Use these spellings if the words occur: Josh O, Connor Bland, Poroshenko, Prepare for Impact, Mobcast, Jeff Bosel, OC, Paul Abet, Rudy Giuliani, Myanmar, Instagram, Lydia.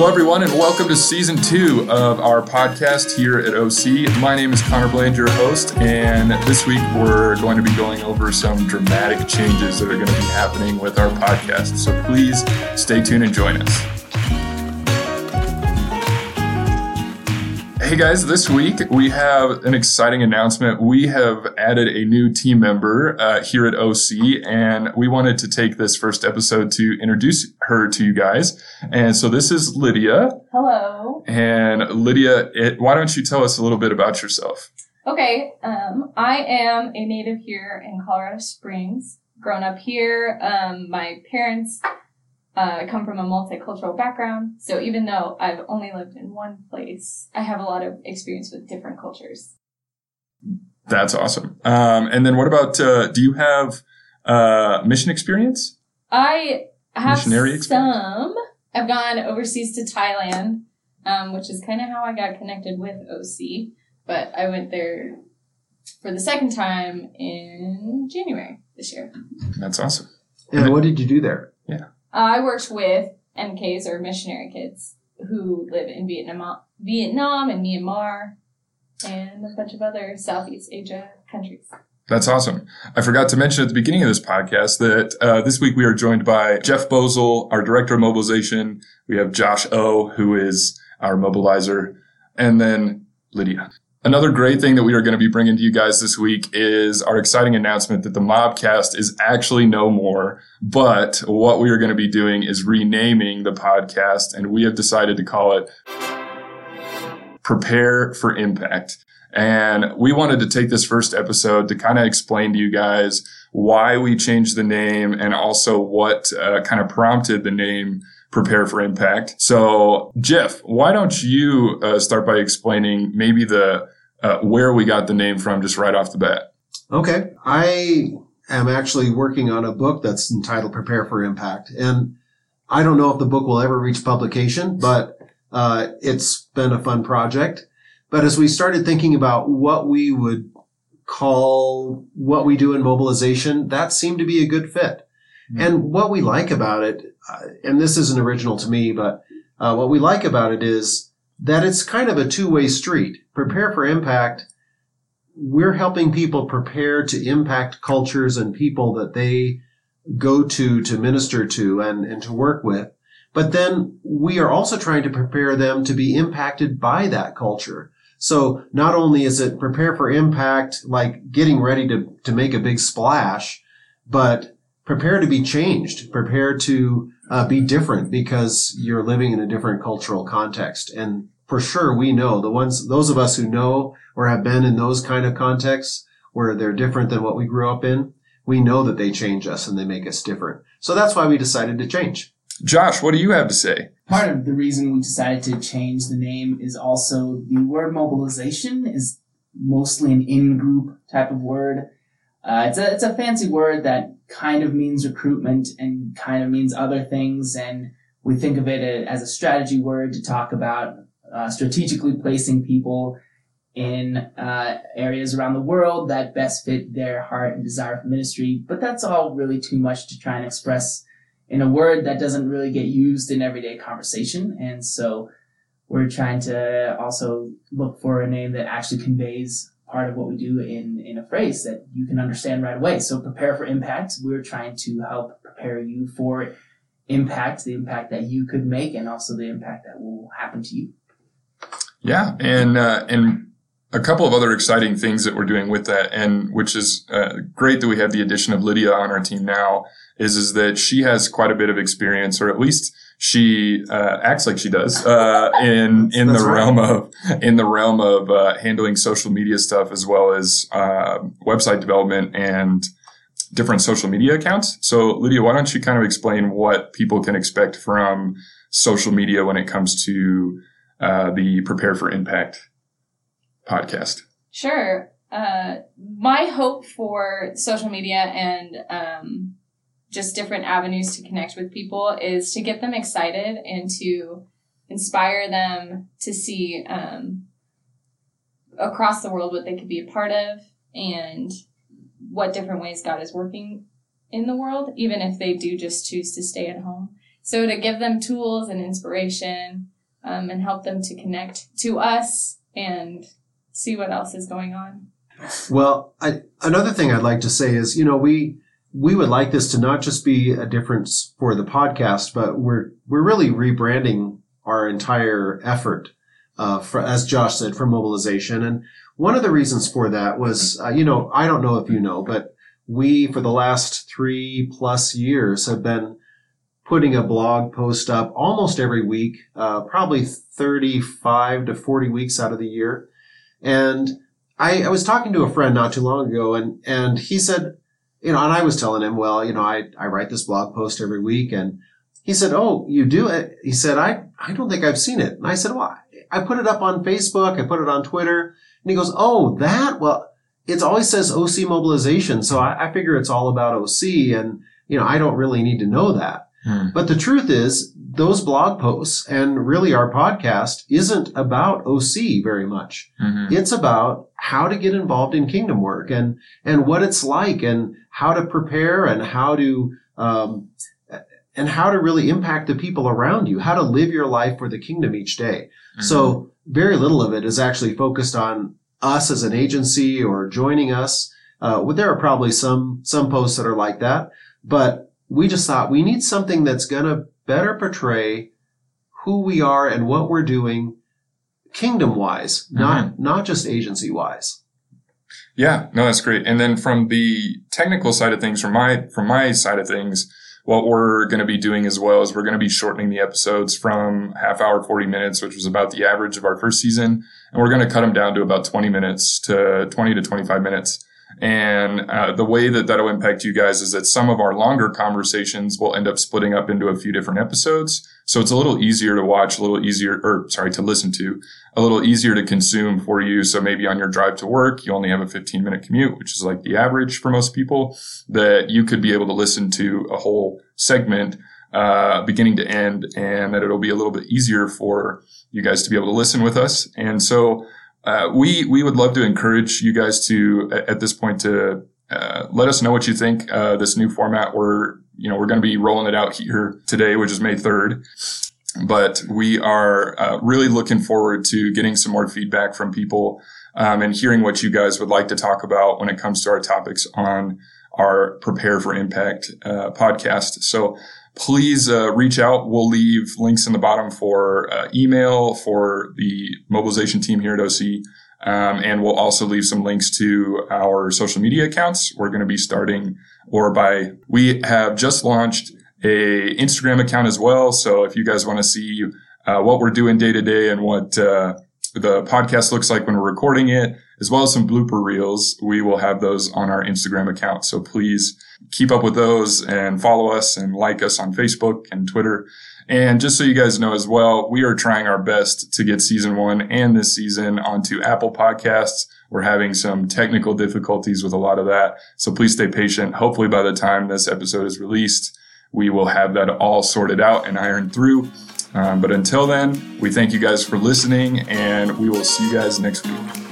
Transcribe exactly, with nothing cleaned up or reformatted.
Hello, everyone, and welcome to Season two of our podcast here at O C. My name is Connor Bland, your host, and this week we're going to be going over some dramatic changes that are going to be happening with our podcast. So please stay tuned and join us. Hey guys, this week we have an exciting announcement. We have added a new team member uh, here at O C, and we wanted to take this first episode to introduce her to you guys. And so this is Lydia. Hello. And Lydia, it, why don't you tell us a little bit about yourself? Okay, um, I am a native here in Colorado Springs, grown up here. Um, my parents Uh, I come from a multicultural background, so even though I've only lived in one place, I have a lot of experience with different cultures. That's awesome. Um, and then what about, uh, do you have uh, mission experience? I have Missionary experience? some. I've gone overseas to Thailand, um, which is kind of how I got connected with O C, but I went there for the second time in January this year. That's awesome. And yeah, what did you do there? Yeah. I worked with M Ks, or missionary kids, who live in Vietnam, Vietnam and Myanmar and a bunch of other Southeast Asia countries. That's awesome. I forgot to mention at the beginning of this podcast that uh, this week we are joined by Jeff Bosel, our Director of Mobilization. We have Josh O, who is our mobilizer, and then Lydia. Another great thing that we are going to be bringing to you guys this week is our exciting announcement that the Mobcast is actually no more, but what we are going to be doing is renaming the podcast, and we have decided to call it Prepare for Impact. And we wanted to take this first episode to kind of explain to you guys why we changed the name and also what uh, kind of prompted the name Prepare for Impact. So, Jeff, why don't you uh, start by explaining maybe the uh, where we got the name from just right off the bat? Okay. I am actually working on a book that's entitled Prepare for Impact. And I don't know if the book will ever reach publication, but uh, it's been a fun project. But as we started thinking about what we would call what we do in mobilization, that seemed to be a good fit. And what we like about it, uh, and this isn't original to me, but uh, what we like about it is that it's kind of a two-way street. Prepare for Impact, we're helping people prepare to impact cultures and people that they go to to minister to and, and to work with. But then we are also trying to prepare them to be impacted by that culture. So not only is it Prepare for Impact, like getting ready to, to make a big splash, but prepare to be changed, prepare to uh, be different because you're living in a different cultural context. And for sure, we know the ones, those of us who know or have been in those kind of contexts where they're different than what we grew up in, we know that they change us and they make us different. So that's why we decided to change. Josh, what do you have to say? Part of the reason we decided to change the name is also the word mobilization is mostly an in-group type of word. Uh, it's a it's a fancy word that kind of means recruitment and kind of means other things, and we think of it as a strategy word to talk about uh, strategically placing people in uh, areas around the world that best fit their heart and desire for ministry. But that's all really too much to try and express in a word that doesn't really get used in everyday conversation, and so we're trying to also look for a name that actually conveys part of what we do in, in a phrase that you can understand right away. So Prepare for Impact, we're trying to help prepare you for impact, the impact that you could make and also the impact that will happen to you. Yeah. And, uh, and a couple of other exciting things that we're doing with that, and which is uh, great that we have the addition of Lydia on our team now, is, is that she has quite a bit of experience, or at least She uh, acts like she does uh, in in That's the right. realm of in the realm of uh, handling social media stuff as well as uh, website development and different social media accounts. So, Lydia, why don't you kind of explain what people can expect from social media when it comes to uh, the Prepare for Impact podcast? Sure. Uh, my hope for social media and um just different avenues to connect with people is to get them excited and to inspire them to see um, across the world what they could be a part of and what different ways God is working in the world, even if they do just choose to stay at home. So to give them tools and inspiration, um, and help them to connect to us and see what else is going on. Well, I, another thing I'd like to say is, you know, we we would like this to not just be a difference for the podcast, but we're we're really rebranding our entire effort, uh, for, as Josh said, for mobilization. And one of the reasons for that was, uh, you know, I don't know if you know, but we, for the last three plus years, have been putting a blog post up almost every week, uh, probably thirty-five to forty weeks out of the year. And I, I was talking to a friend not too long ago, and, and he said, you know, and I was telling him, well, you know, I, I write this blog post every week. And he said, oh, you do it? He said, I, I don't think I've seen it. And I said, well, I put it up on Facebook. I put it on Twitter. And he goes, oh, that? Well, it always says O C mobilization. So I, I figure it's all about O C. And, you know, I don't really need to know that. Hmm. But the truth is, those blog posts and really our podcast isn't about O C very much. Mm-hmm. It's about how to get involved in kingdom work and, and what it's like and how to prepare and how to, um, and how to really impact the people around you, how to live your life for the kingdom each day. Mm-hmm. So very little of it is actually focused on us as an agency or joining us. Uh, well, there are probably some, some posts that are like that, but we just thought we need something that's going to better portray who we are and what we're doing kingdom-wise, mm-hmm. not not just agency-wise. Yeah, no, that's great. And then from the technical side of things, from my from my side of things, what we're going to be doing as well is we're going to be shortening the episodes from half hour, forty minutes, which was about the average of our first season, and we're going to cut them down to about twenty minutes to twenty to twenty-five minutes. And uh, the way that that'll impact you guys is that some of our longer conversations will end up splitting up into a few different episodes. So it's a little easier to watch, a little easier, or sorry, to listen to, a little easier to consume for you. So maybe on your drive to work, you only have a fifteen minute commute, which is like the average for most people, that you could be able to listen to a whole segment uh beginning to end, and that it'll be a little bit easier for you guys to be able to listen with us. And so Uh, we, we would love to encourage you guys to, at this point, to, uh, let us know what you think, uh, this new format. We're, you know, we're going to be rolling it out here today, which is May third, but we are, uh, really looking forward to getting some more feedback from people, um, and hearing what you guys would like to talk about when it comes to our topics on our Prepare for Impact, uh, podcast. So please uh, reach out. We'll leave links in the bottom for uh, email for the mobilization team here at O C. Um, and we'll also leave some links to our social media accounts. We're going to be starting or by we have just launched a Instagram account as well. So if you guys want to see uh, what we're doing day to day and what uh, the podcast looks like when we're recording it, as well as some blooper reels, we will have those on our Instagram account. So please keep up with those and follow us and like us on Facebook and Twitter. And just so you guys know as well, we are trying our best to get season one and this season onto Apple Podcasts. We're having some technical difficulties with a lot of that. So please stay patient. Hopefully by the time this episode is released, we will have that all sorted out and ironed through. Um, but until then, we thank you guys for listening, and we will see you guys next week.